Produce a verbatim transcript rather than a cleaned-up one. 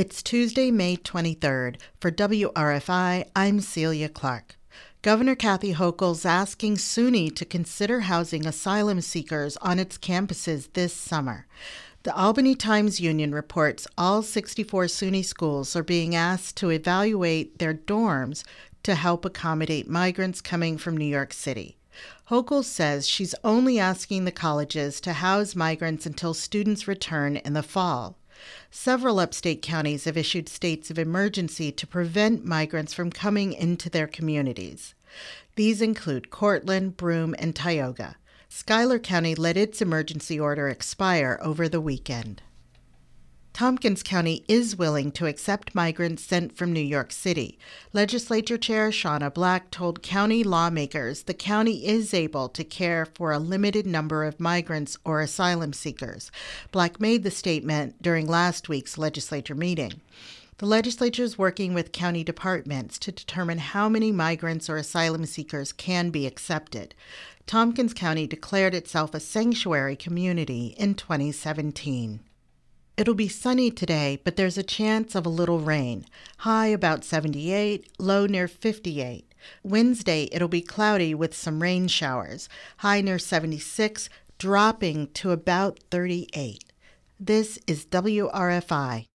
It's Tuesday, May twenty-third. For W R F I, I'm Celia Clark. Governor Kathy Hochul's asking SUNY to consider housing asylum seekers on its campuses this summer. The Albany Times Union reports all sixty-four SUNY schools are being asked to evaluate their dorms to help accommodate migrants coming from New York City. Hochul says she's only asking the colleges to house migrants until students return in the fall. Several upstate counties have issued states of emergency to prevent migrants from coming into their communities. These include Cortland, Broome, and Tioga. Schuyler County let its emergency order expire over the weekend. Tompkins County is willing to accept migrants sent from New York City. Legislature Chair Shauna Black told county lawmakers the county is able to care for a limited number of migrants or asylum seekers. Black made the statement during last week's legislature meeting. The legislature is working with county departments to determine how many migrants or asylum seekers can be accepted. Tompkins County declared itself a sanctuary community in twenty seventeen. It'll be sunny today, but there's a chance of a little rain. High about seventy-eight, low near fifty-eight. Wednesday, it'll be cloudy with some rain showers. High near seventy-six, dropping to about thirty-eight. This is W R F I.